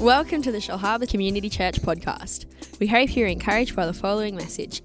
Welcome to the Shellharbour Community Church podcast. We hope you're encouraged by the following message.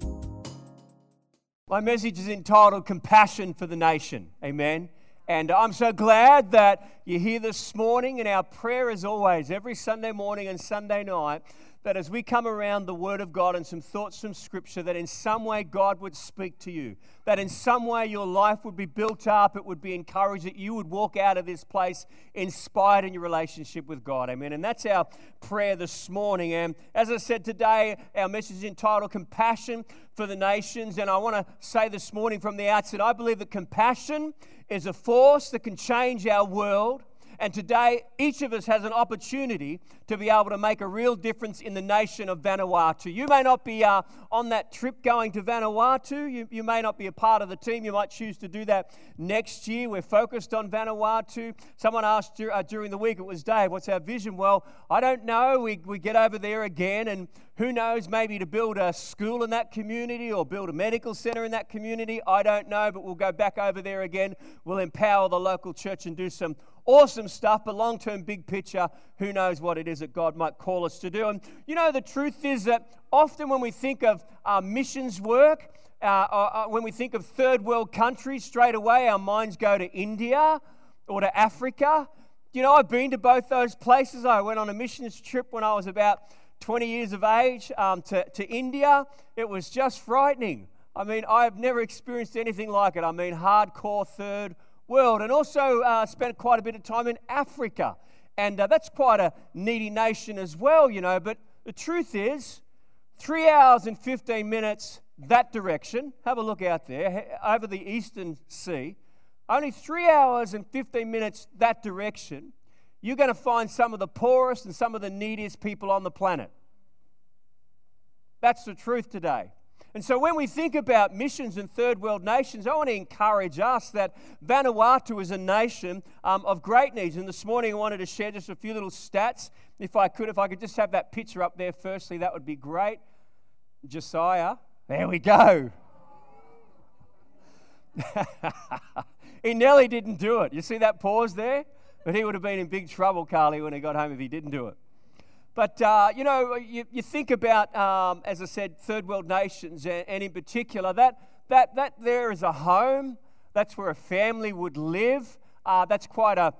My message is entitled Compassion for the Nation. Amen. And I'm so glad that you're here this morning, and our prayer is always, every Sunday morning and Sunday night, that as we come around the Word of God and some thoughts from Scripture, that in some way God would speak to you, that in some way your life would be built up, it would be encouraged, that you would walk out of this place inspired in your relationship with God. Amen. And that's our prayer this morning. And as I said, today our message is entitled Compassion for the Nations. And I want to say this morning from the outset, I believe that compassion is a force that can change our world. And today, each of us has an opportunity to be able to make a real difference in the nation of Vanuatu. You may not be on that trip going to Vanuatu. You may not be a part of the team. You might choose to do that next year. We're focused on Vanuatu. Someone asked during the week, it was Dave, what's our vision? Well, I don't know. We get over there again, and who knows, maybe to build a school in that community or build a medical center in that community. I don't know, but we'll go back over there again. We'll empower the local church and do some awesome stuff, but long-term, big picture, who knows what it is that God might call us to do. And you know, the truth is that often when we think of our missions work, when we think of third world countries, straight away our minds go to India or to Africa. You know, I've been to both those places. I went on a missions trip when I was about 20 years of age to India. It was just frightening. I mean, I've never experienced anything like it. I mean, hardcore third world, and also spent quite a bit of time in Africa, and that's quite a needy nation as well, you know. But the truth is, 3 hours and 15 minutes that direction, have a look out there, over the Eastern Sea, only 3 hours and 15 minutes that direction, you're going to find some of the poorest and some of the neediest people on the planet. That's the truth today. And so when we think about missions in third world nations, I want to encourage us that Vanuatu is a nation of great needs. And this morning I wanted to share just a few little stats. If I could just have that picture up there firstly, that would be great. Josiah, there we go. He nearly didn't do it. You see that pause there? But he would have been in big trouble, Carly, when he got home if he didn't do it. But, you know, you think about, as I said, third world nations, and in particular, that there is a home. That's where a family would live. That's quite a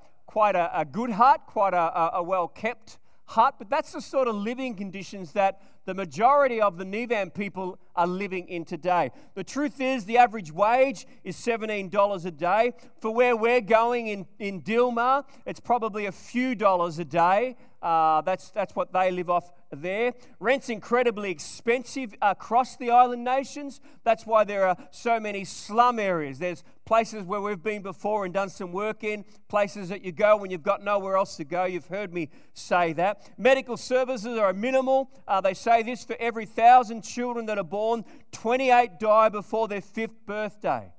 good hut, quite a well-kept hut. But that's the sort of living conditions that the majority of the Nivan people are living in today. The truth is, the average wage is $17 a day. For where we're going in Dilma, it's probably a few dollars a day. That's what they live off there. Rent's incredibly expensive across the island nations. That's why there are so many slum areas. There's places where we've been before and done some work in, places that you go when you've got nowhere else to go. You've heard me say that. Medical services are minimal. They say this: for every 1,000 children that are born, 28 die before their 5th birthday,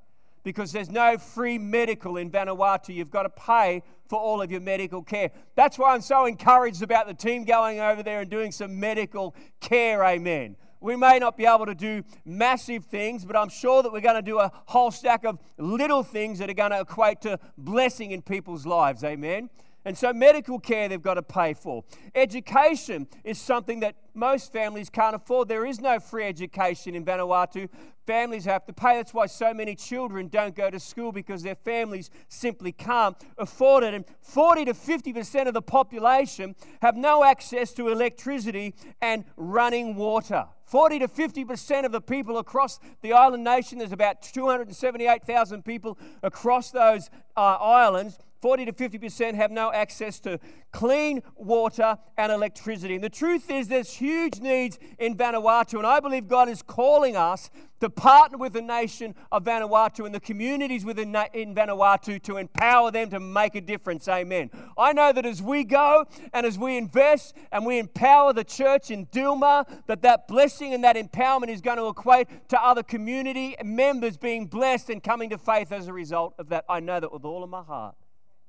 because there's no free medical in Vanuatu. You've got to pay for all of your medical care. That's why I'm so encouraged about the team going over there and doing some medical care, amen. We may not be able to do massive things, but I'm sure that we're going to do a whole stack of little things that are going to equate to blessing in people's lives, amen. And so medical care they've got to pay for. Education is something that most families can't afford. There is no free education in Vanuatu. Families have to pay. That's why so many children don't go to school, because their families simply can't afford it. And 40 to 50% of the population have no access to electricity and running water. 40 to 50% of the people across the island nation, there's about 278,000 people across those islands, 40 to 50% have no access to clean water and electricity. And the truth is, there's huge needs in Vanuatu, and I believe God is calling us to partner with the nation of Vanuatu and the communities within in Vanuatu to empower them to make a difference, amen. I know that as we go and as we invest and we empower the church in Dilma, that blessing and that empowerment is going to equate to other community members being blessed and coming to faith as a result of that. I know that with all of my heart,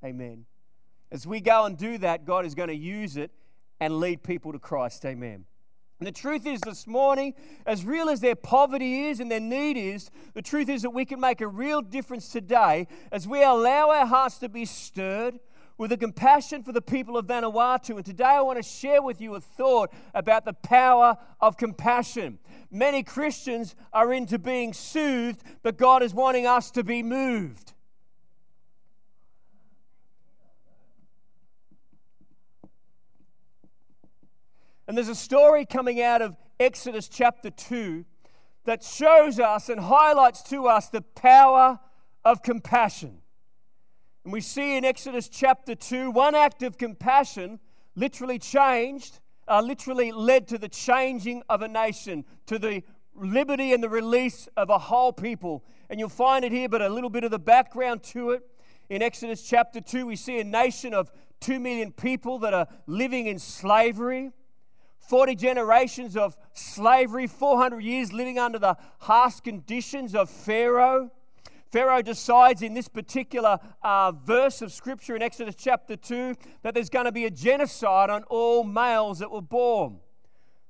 amen. As we go and do that, God is going to use it and lead people to Christ, amen. And the truth is, this morning, as real as their poverty is and their need is, the truth is that we can make a real difference today as we allow our hearts to be stirred. with a compassion for the people of Vanuatu. And today I want to share with you a thought about the power of compassion. Many Christians are into being soothed, but God is wanting us to be moved. And there's a story coming out of Exodus chapter 2 that shows us and highlights to us the power of compassion. And we see in Exodus chapter 2, one act of compassion literally led to the changing of a nation, to the liberty and the release of a whole people. And you'll find it here, but a little bit of the background to it. In Exodus chapter 2, we see a nation of 2 million people that are living in slavery. 40 generations of slavery, 400 years living under the harsh conditions of Pharaoh. Pharaoh decides in this particular verse of Scripture in Exodus chapter 2 that there's going to be a genocide on all males that were born.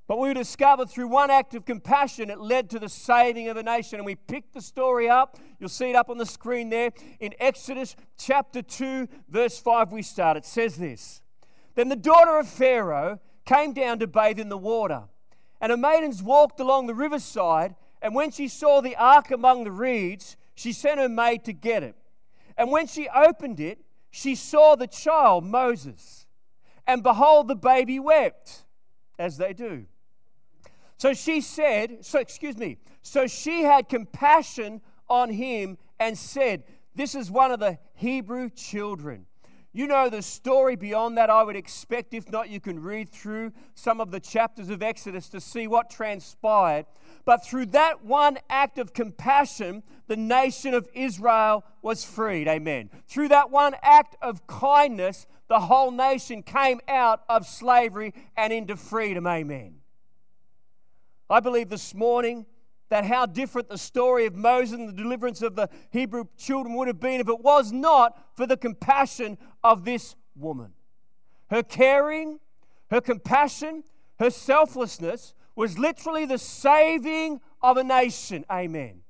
But we discovered through one act of compassion, it led to the saving of a nation. And we picked the story up. You'll see it up on the screen there. In Exodus chapter 2, verse 5, we start. It says this, "Then the daughter of Pharaoh came down to bathe in the water. And her maidens walked along the riverside, and when she saw the ark among the reeds, she sent her maid to get it. And when she opened it, she saw the child, Moses. And behold, the baby wept," as they do. So she had compassion on him and said, "This is one of the Hebrew children." You know the story beyond that, I would expect. If not, you can read through some of the chapters of Exodus to see what transpired. But through that one act of compassion, the nation of Israel was freed. Amen. Through that one act of kindness, the whole nation came out of slavery and into freedom. Amen. I believe this morning that how different the story of Moses and the deliverance of the Hebrew children would have been if it was not for the compassion of this woman. Her caring, her compassion, her selflessness was literally the saving of a nation. Amen.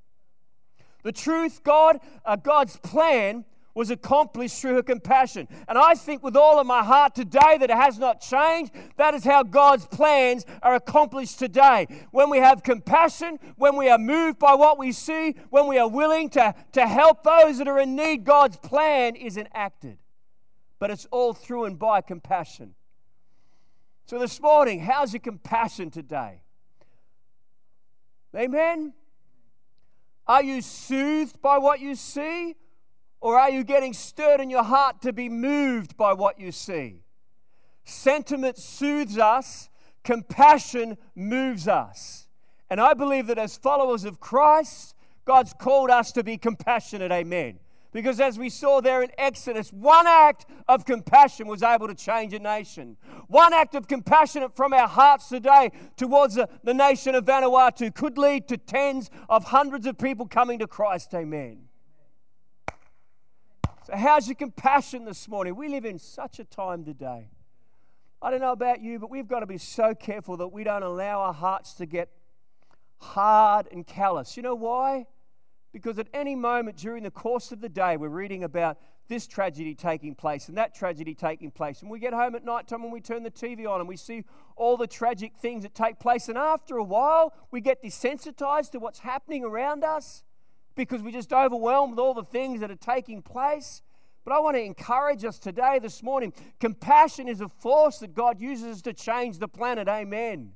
The truth, God's plan was accomplished through her compassion. And I think with all of my heart today that it has not changed. That is how God's plans are accomplished today. When we have compassion, when we are moved by what we see, when we are willing to help those that are in need, God's plan is enacted. But it's all through and by compassion. So this morning, how's your compassion today? Amen? Are you soothed by what you see? Or are you getting stirred in your heart to be moved by what you see? Sentiment soothes us. Compassion moves us. And I believe that as followers of Christ, God's called us to be compassionate. Amen. Because as we saw there in Exodus, one act of compassion was able to change a nation. One act of compassion from our hearts today towards the nation of Vanuatu could lead to tens of hundreds of people coming to Christ. Amen. How's your compassion this morning? We live in such a time today. I don't know about you, but we've got to be so careful that we don't allow our hearts to get hard and callous. You know why? Because at any moment during the course of the day, we're reading about this tragedy taking place and that tragedy taking place. And we get home at night time and we turn the TV on and we see all the tragic things that take place. And after a while, we get desensitized to what's happening around us, because we're just overwhelmed with all the things that are taking place. But I want to encourage us today, this morning, compassion is a force that God uses to change the planet. Amen.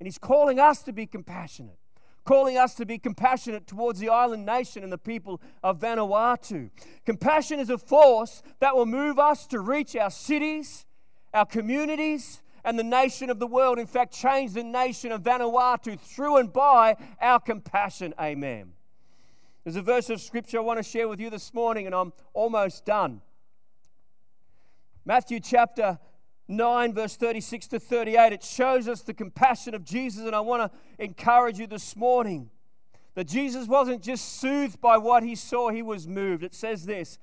And He's calling us to be compassionate, calling us to be compassionate towards the island nation and the people of Vanuatu. Compassion is a force that will move us to reach our cities, our communities, and the nation of the world. In fact, change the nation of Vanuatu through and by our compassion. Amen. There's a verse of Scripture I want to share with you this morning, and I'm almost done. Matthew chapter 9, verse 36 to 38, it shows us the compassion of Jesus, and I want to encourage you this morning that Jesus wasn't just soothed by what He saw, He was moved. It says this,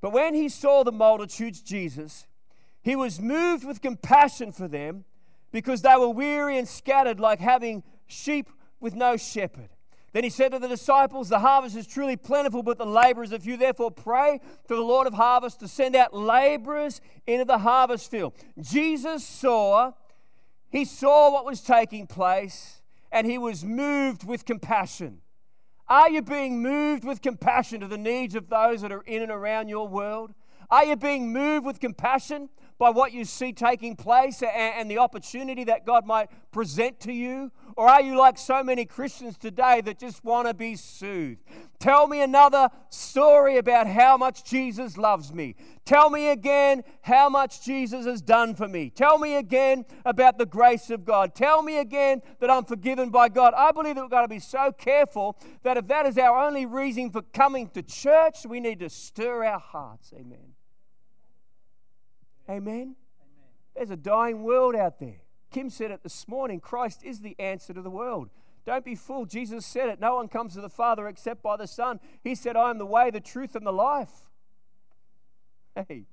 "But when He saw the multitudes," Jesus, "He was moved with compassion for them because they were weary and scattered like having sheep with no shepherd. Then he said to the disciples, "The harvest is truly plentiful, but the laborers are few. Therefore pray to the Lord of harvest to send out laborers into the harvest field." Jesus saw what was taking place, and he was moved with compassion. Are you being moved with compassion to the needs of those that are in and around your world? Are you being moved with compassion by what you see taking place and the opportunity that God might present to you? Or are you like so many Christians today that just want to be soothed? Tell me another story about how much Jesus loves me. Tell me again how much Jesus has done for me. Tell me again about the grace of God. Tell me again that I'm forgiven by God. I believe that we've got to be so careful that if that is our only reason for coming to church, we need to stir our hearts. Amen. Amen. Amen. There's a dying world out there. Kim said it this morning. Christ is the answer to the world. Don't be fooled. Jesus said it. No one comes to the Father except by the Son. He said, "I am the way, the truth, and the life." Hey.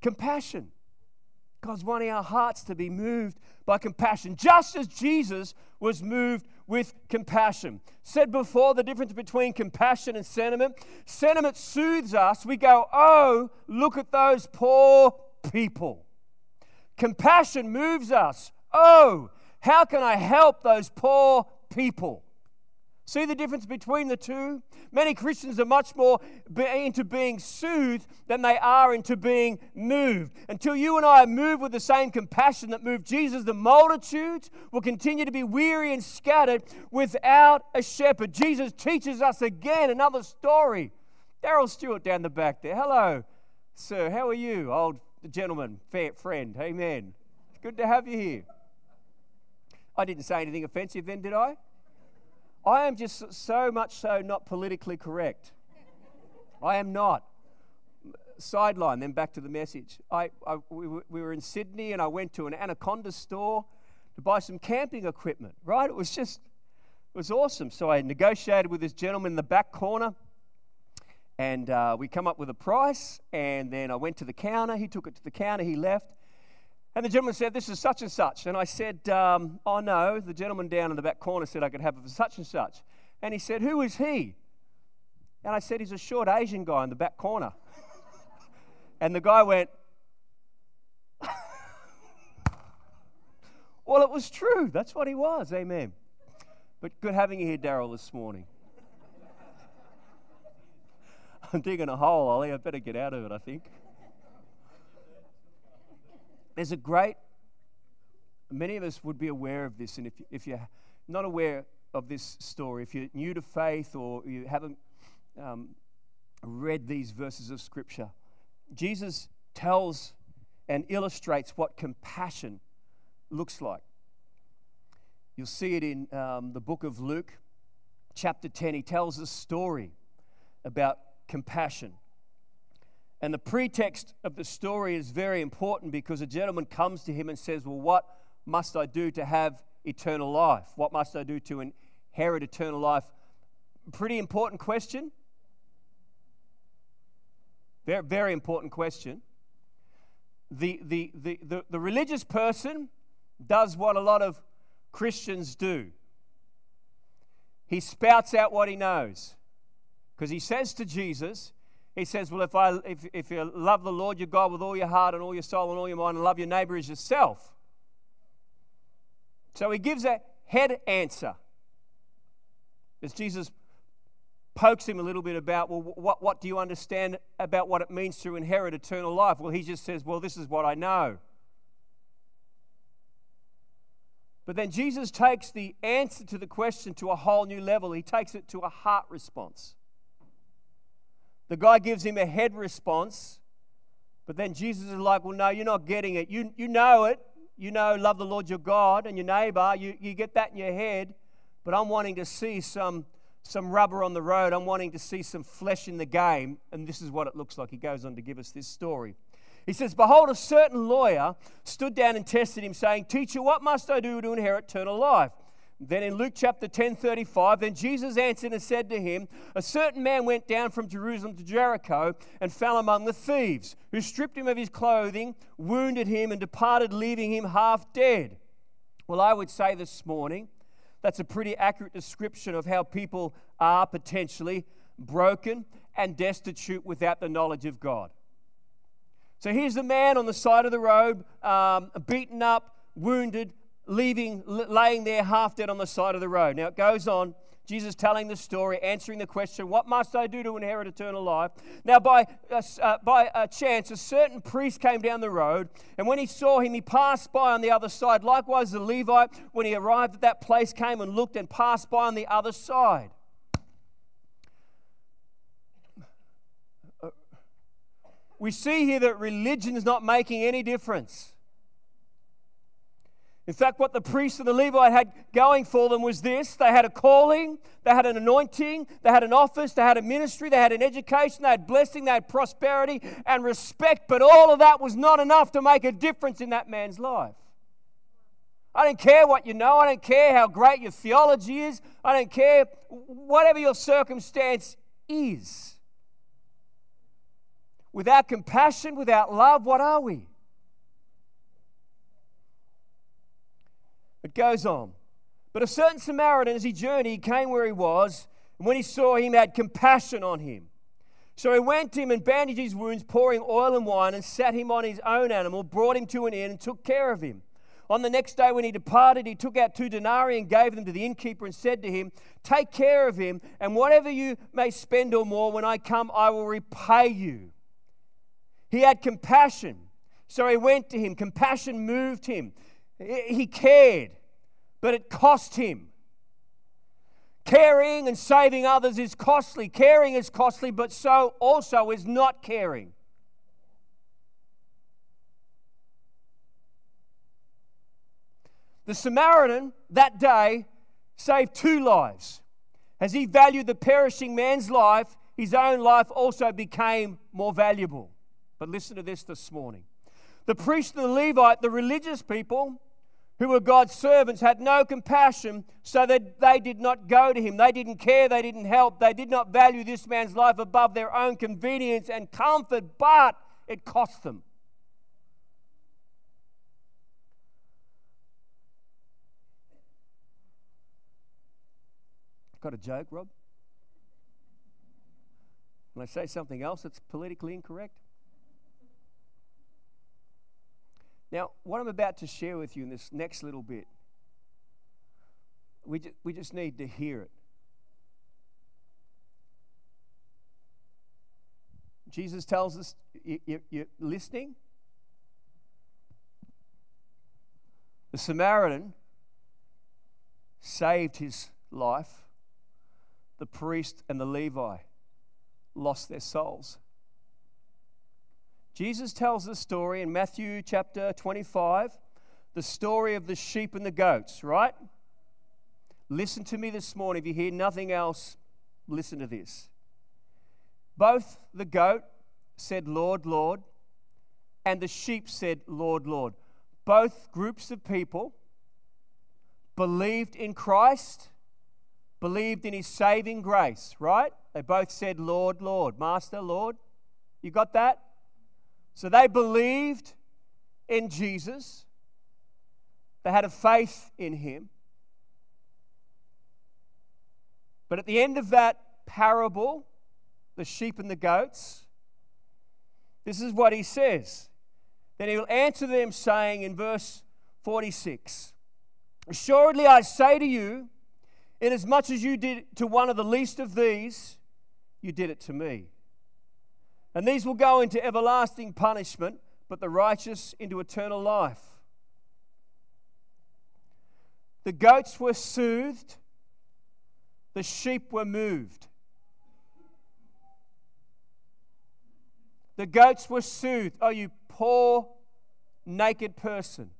Compassion. God's wanting our hearts to be moved by compassion, just as Jesus was moved with compassion. Said before, the difference between compassion and sentiment. Sentiment soothes us. We go, "Oh, look at those poor people." Compassion moves us. "Oh, how can I help those poor people?" See the difference between the two? Many Christians are much more into being soothed than they are into being moved. Until you and I are moved with the same compassion that moved Jesus, the multitudes will continue to be weary and scattered without a shepherd. Jesus teaches us again another story. Daryl Stewart down the back there. "Hello, sir. How are you, old gentleman, friend?" Amen. It's good to have you here. I didn't say anything offensive then, did I? I am just so much so not politically correct. I am not. Sideline, then back to the message. We were in Sydney and I went to an Anaconda store to buy some camping equipment, right? It was awesome. So I negotiated with this gentleman in the back corner and we come up with a price, and then I went to the counter. He took it to the counter, he left. And the gentleman said, "This is such and such." And I said, "Oh no, the gentleman down in the back corner said I could have it for such and such." And he said, "Who is he?" And I said, "He's a short Asian guy in the back corner." And the guy went, well, it was true. That's what he was. Amen. But good having you here, Daryl, this morning. I'm digging a hole, Ollie. I better get out of it, I think. There's a great, many of us would be aware of this, and if you're not aware of this story, if you're new to faith or you haven't read these verses of Scripture, Jesus tells and illustrates what compassion looks like. You'll see it in the book of Luke, chapter 10. He tells a story about compassion. And the pretext of the story is very important because a gentleman comes to him and says, "Well, what must I do to have eternal life? What must I do to inherit eternal life?" Pretty important question. Very, very important question. The religious person does what a lot of Christians do. He spouts out what he knows, because he says to Jesus, he says, "Well, if you love the Lord your God with all your heart and all your soul and all your mind, and love your neighbor as yourself." So he gives a head answer. As Jesus pokes him a little bit about, "Well, what do you understand about what it means to inherit eternal life?" Well, he just says, "Well, this is what I know." But then Jesus takes the answer to the question to a whole new level. He takes it to a heart response. The guy gives him a head response, but then Jesus is like, "Well, no, you're not getting it. You know it. You know, love the Lord your God and your neighbor. You get that in your head, but I'm wanting to see some rubber on the road. I'm wanting to see some flesh in the game." And this is what it looks like. He goes on to give us this story. He says, "Behold, a certain lawyer stood down and tested him, saying, 'Teacher, what must I do to inherit eternal life?' Then in Luke chapter 10:35, then Jesus answered and said to him, 'A certain man went down from Jerusalem to Jericho and fell among the thieves, who stripped him of his clothing, wounded him, and departed, leaving him half dead.'" Well, I would say this morning That's a pretty accurate description of how people are potentially broken and destitute without the knowledge of God. So here's the man on the side of the road, beaten up, wounded, laying there half dead on the side of the road. Now it goes on, Jesus telling the story, answering the question, what must I do to inherit eternal life? Now by chance, a certain priest came down the road, and when he saw him, he passed by on the other side. Likewise, the Levite, when he arrived at that place, came and looked and passed by on the other side. We see here that religion is not making any difference. In fact, what the priest and the Levite had going for them was this. They had a calling, they had an anointing, they had an office, they had a ministry, they had an education, they had blessing, they had prosperity and respect, but all of that was not enough to make a difference in that man's life. I don't care what you know, I don't care how great your theology is, I don't care whatever your circumstance is. Without compassion, without love, what are we? It goes on. But a certain Samaritan, as he journeyed, he came where he was, and when he saw him, he had compassion on him. So he went to him and bandaged his wounds, pouring oil and wine, and sat him on his own animal, brought him to an inn, and took care of him. On the next day when he departed, he took out 2 denarii and gave them to the innkeeper and said to him, "Take care of him, and whatever you may spend or more, when I come, I will repay you." He had compassion. So he went to him. Compassion moved him. He cared, but it cost him. Caring and saving others is costly. Caring is costly, but so also is not caring. The Samaritan that day saved 2 lives. As he valued the perishing man's life, his own life also became more valuable. But listen to this morning. The priest and the Levite, the religious people who were God's servants, had no compassion, so that they did not go to him. They didn't care, they didn't help, they did not value this man's life above their own convenience and comfort, but it cost them. Got a joke, Rob? When I say something else that's politically incorrect? Now, what I'm about to share with you in this next little bit, we just need to hear it. Jesus tells us, you're listening? The Samaritan saved his life. The priest and the Levite lost their souls. Jesus tells the story in Matthew chapter 25, the story of the sheep and the goats, right? Listen to me this morning. If you hear nothing else, listen to this. Both the goat said, "Lord, Lord," and the sheep said, "Lord, Lord." Both groups of people believed in Christ, believed in his saving grace, right? They both said, "Lord, Lord," Master, Lord. You got that? So they believed in Jesus. They had a faith in him. But at the end of that parable, the sheep and the goats, this is what he says. Then he will answer them, saying in verse 46, "Assuredly I say to you, inasmuch as you did to one of the least of these, you did it to me. And these will go into everlasting punishment, but the righteous into eternal life." The goats were soothed, the sheep were moved. The goats were soothed. "Oh, you poor, naked person.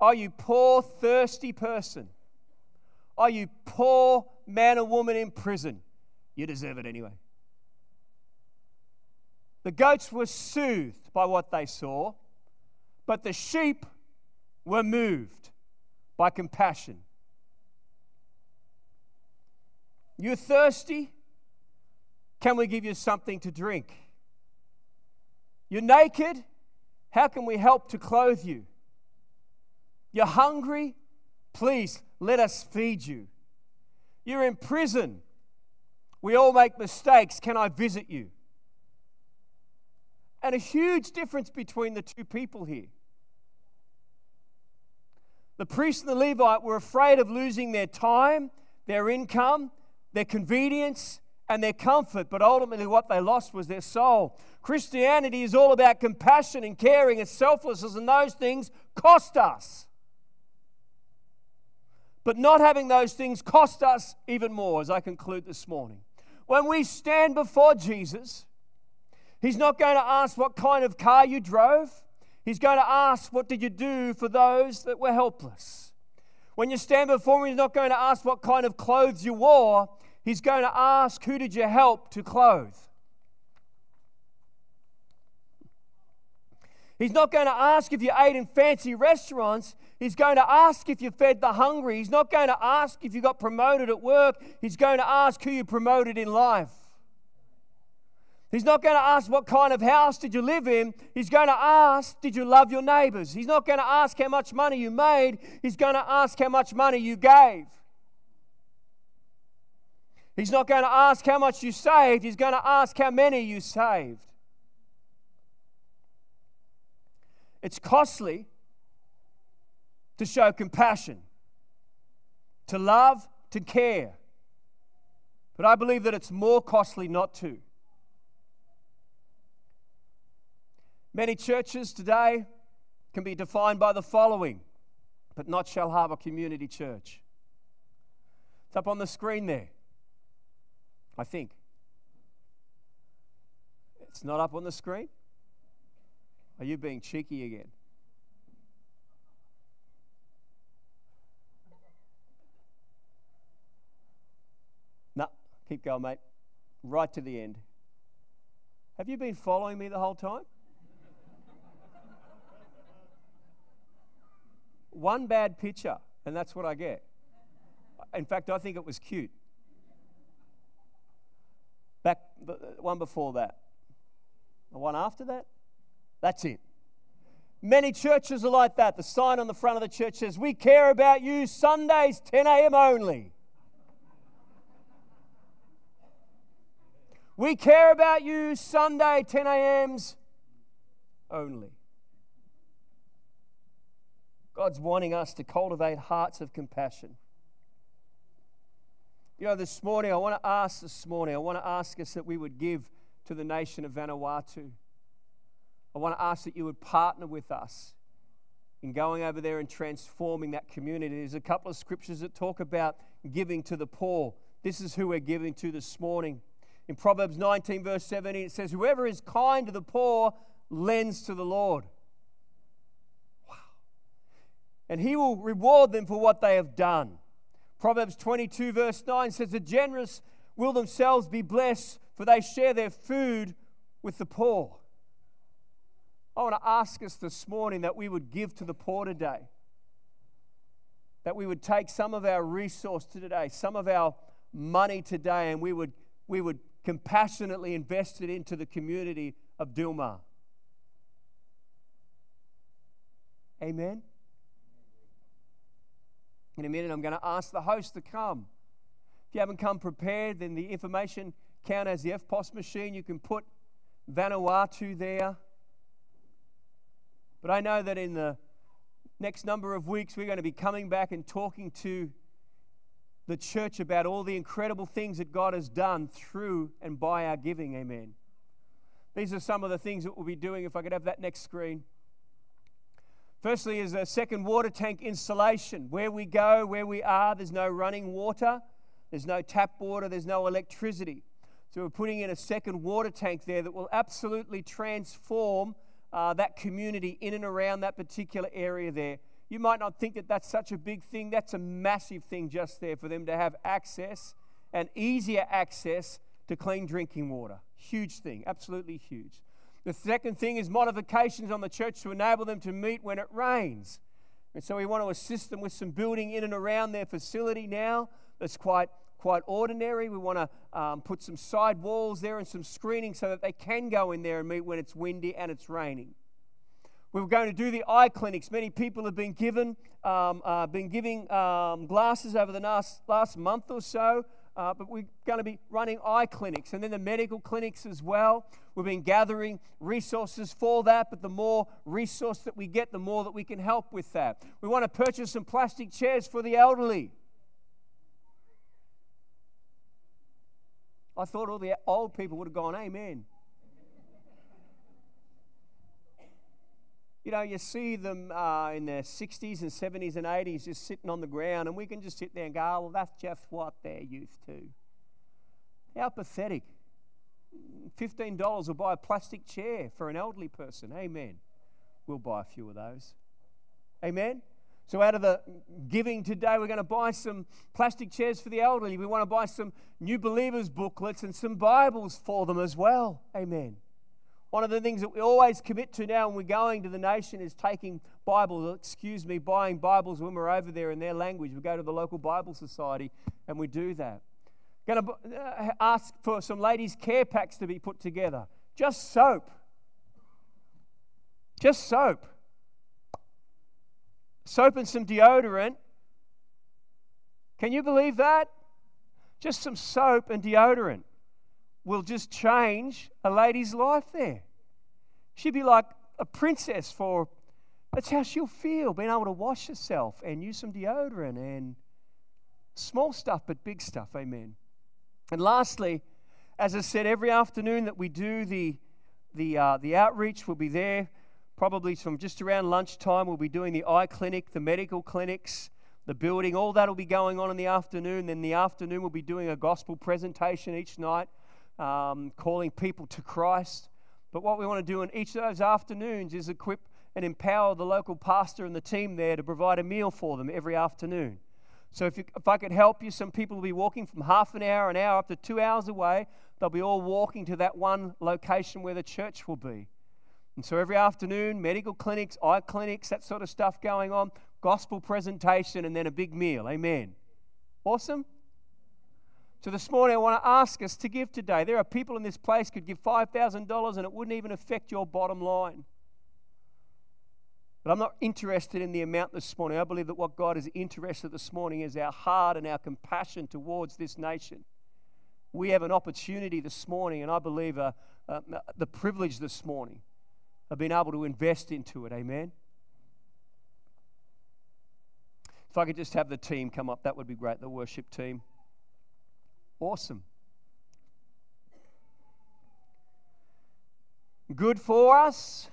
Oh, you poor, thirsty person. Oh, you poor man or woman in prison. You deserve it anyway." The goats were soothed by what they saw, but the sheep were moved by compassion. "You're thirsty? Can we give you something to drink? You're naked? How can we help to clothe you? You're hungry? Please, let us feed you. You're in prison. We all make mistakes. Can I visit you? And a huge difference between the two people here. The priest and the Levite were afraid of losing their time, their income, their convenience, and their comfort. But ultimately what they lost was their soul. Christianity is all about compassion and caring and selflessness, and those things cost us. But not having those things cost us even more, as I conclude this morning. When we stand before Jesus, He's not going to ask what kind of car you drove. He's going to ask, what did you do for those that were helpless? When you stand before Him, He's not going to ask what kind of clothes you wore. He's going to ask, who did you help to clothe? He's not going to ask if you ate in fancy restaurants. He's going to ask if you fed the hungry. He's not going to ask if you got promoted at work. He's going to ask who you promoted in life. He's not going to ask what kind of house did you live in. He's going to ask, did you love your neighbours? He's not going to ask how much money you made. He's going to ask how much money you gave. He's not going to ask how much you saved. He's going to ask how many you saved. It's costly to show compassion, to love, to care. But I believe that it's more costly not to. Many churches today can be defined by the following, but not Shellharbour Community Church. It's up on the screen there, I think. It's not up on the screen? Are you being cheeky again? No, keep going, mate. Right to the end. Have you been following me the whole time? One bad picture, and that's what I get. In fact, I think it was cute. Back, the one before that. The one after that? That's it. Many churches are like that. The sign on the front of the church says, we care about you, Sundays, 10 a.m. only. We care about you, Sunday, 10 a.m.s only. God's wanting us to cultivate hearts of compassion. You know, this morning, I want to ask us that we would give to the nation of Vanuatu. I want to ask that you would partner with us in going over there and transforming that community. There's a couple of scriptures that talk about giving to the poor. This is who we're giving to this morning. In Proverbs 19, verse 17, it says, whoever is kind to the poor lends to the Lord. And He will reward them for what they have done. Proverbs 22 verse 9 says, the generous will themselves be blessed, for they share their food with the poor. I want to ask us this morning that we would give to the poor today. That we would take some of our resource today, some of our money today, and we would compassionately invest it into the community of Dilma. Amen? In a minute, I'm going to ask the host to come. If you haven't come prepared, then the information counter has the FPOS machine. You can put Vanuatu there. But I know that in the next number of weeks, we're going to be coming back and talking to the church about all the incredible things that God has done through and by our giving. Amen. These are some of the things that we'll be doing. If I could have that next screen. Firstly is a second water tank installation. Where we go, where we are, there's no running water, there's no tap water, there's no electricity. So we're putting in a second water tank there that will absolutely transform that community in and around that particular area there. You might not think that that's such a big thing. That's a massive thing just there for them to have access and easier access to clean drinking water. Huge thing, absolutely huge. The second thing is modifications on the church to enable them to meet when it rains. And so we want to assist them with some building in and around their facility now. That's quite ordinary. We want to put some side walls there and some screening so that they can go in there and meet when it's windy and it's raining. We were going to do the eye clinics. Many people have been giving glasses over the last month or so, but we're going to be running eye clinics and then the medical clinics as well. We've been gathering resources for that, but the more resource that we get, the more that we can help with that. We want to purchase some plastic chairs for the elderly. I thought all the old people would have gone, amen. You know, you see them in their 60s and 70s and 80s just sitting on the ground, and we can just sit there and go, oh, well, that's just what they're used to. How pathetic. $15 will buy a plastic chair for an elderly person. Amen. We'll buy a few of those. Amen. So out of the giving today, we're going to buy some plastic chairs for the elderly. We want to buy some New Believers booklets and some Bibles for them as well. Amen. One of the things that we always commit to now when we're going to the nation is buying Bibles when we're over there in their language. We go to the local Bible society and we do that. Going to ask for some ladies' care packs to be put together. Just soap. Just soap. Soap and some deodorant. Can you believe that? Just some soap and deodorant will just change a lady's life there. She'd be like a princess that's how she'll feel, being able to wash herself and use some deodorant and small stuff but big stuff, amen. And lastly, as I said, every afternoon that we do the outreach, we'll be there. Probably from just around lunchtime, we'll be doing the eye clinic, the medical clinics, the building. All that will be going on in the afternoon. Then the afternoon, we'll be doing a gospel presentation each night, calling people to Christ. But what we want to do in each of those afternoons is equip and empower the local pastor and the team there to provide a meal for them every afternoon. So if I could help you, some people will be walking from half an hour, up to 2 hours away. They'll be all walking to that one location where the church will be. And so every afternoon, medical clinics, eye clinics, that sort of stuff going on, gospel presentation, and then a big meal. Amen. Awesome? So this morning, I want to ask us to give today. There are people in this place could give $5,000 and it wouldn't even affect your bottom line. But I'm not interested in the amount this morning. I believe that what God is interested in this morning is our heart and our compassion towards this nation. We have an opportunity this morning, and I believe the privilege this morning of being able to invest into it, amen? If I could just have the team come up, that would be great, the worship team. Awesome. Good for us.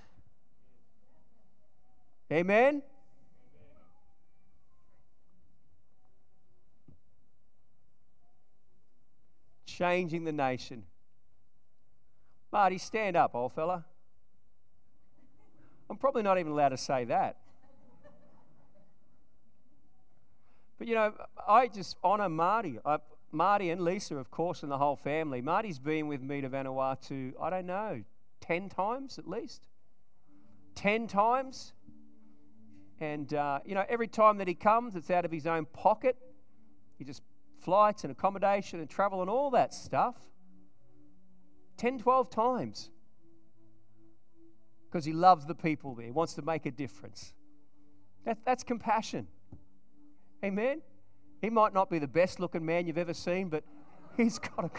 Amen? Changing the nation. Marty, stand up, old fella. I'm probably not even allowed to say that. But, you know, I just honour Marty. Marty and Lisa, of course, and the whole family. Marty's been with me to Vanuatu, 10 times at least. 10 times. And, you know, every time that he comes, it's out of his own pocket. He just flights and accommodation and travel and all that stuff. 10, 12 times. Because he loves the people there, wants to make a difference. That's compassion. Amen? He might not be the best looking man you've ever seen, but he's got a...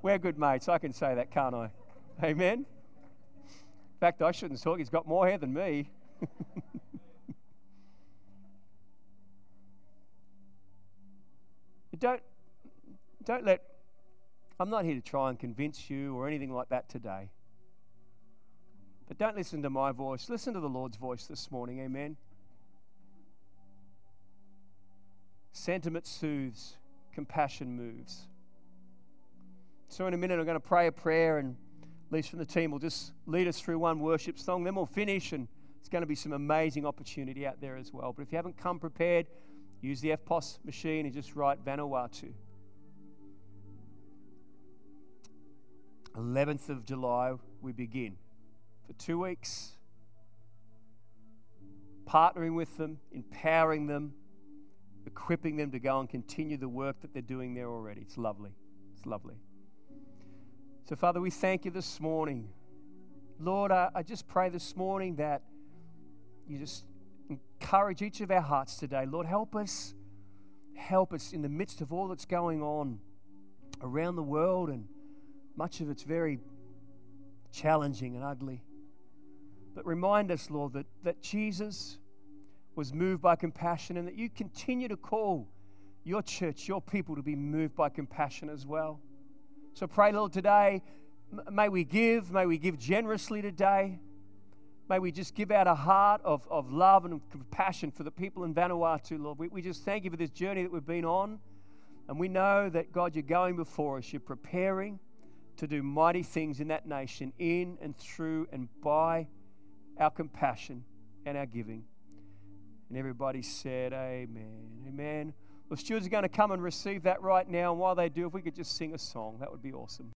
We're good mates, I can say that, can't I? Amen? In fact, I shouldn't talk, he's got more hair than me. I'm not here to try and convince you or anything like that today. But don't listen to my voice. Listen to the Lord's voice this morning. Amen. Sentiment soothes. Compassion moves. So in a minute, I'm going to pray a prayer, and Lisa from the team will just lead us through one worship song. Then we'll finish, and it's going to be some amazing opportunity out there as well. But if you haven't come prepared, use the FPOS machine and just write Vanuatu. 11th of July, we begin for 2 weeks, partnering with them, empowering them, equipping them to go and continue the work that they're doing there already. It's lovely. It's lovely. So, Father, we thank you this morning Lord, I just pray this morning that you just encourage each of our hearts today. Lord, help us in the midst of all that's going on around the world, and much of it's very challenging and ugly. But remind us, Lord, that Jesus was moved by compassion, and that you continue to call your church, your people, to be moved by compassion as well. So pray, Lord, today, may we give generously today. May we just give out a heart of love and compassion for the people in Vanuatu, Lord. We just thank you for this journey that we've been on. And we know that, God, you're going before us. You're preparing to do mighty things in that nation, in and through and by our compassion and our giving. And everybody said, amen. Amen. Well, stewards are going to come and receive that right now. And while they do, if we could just sing a song, that would be awesome.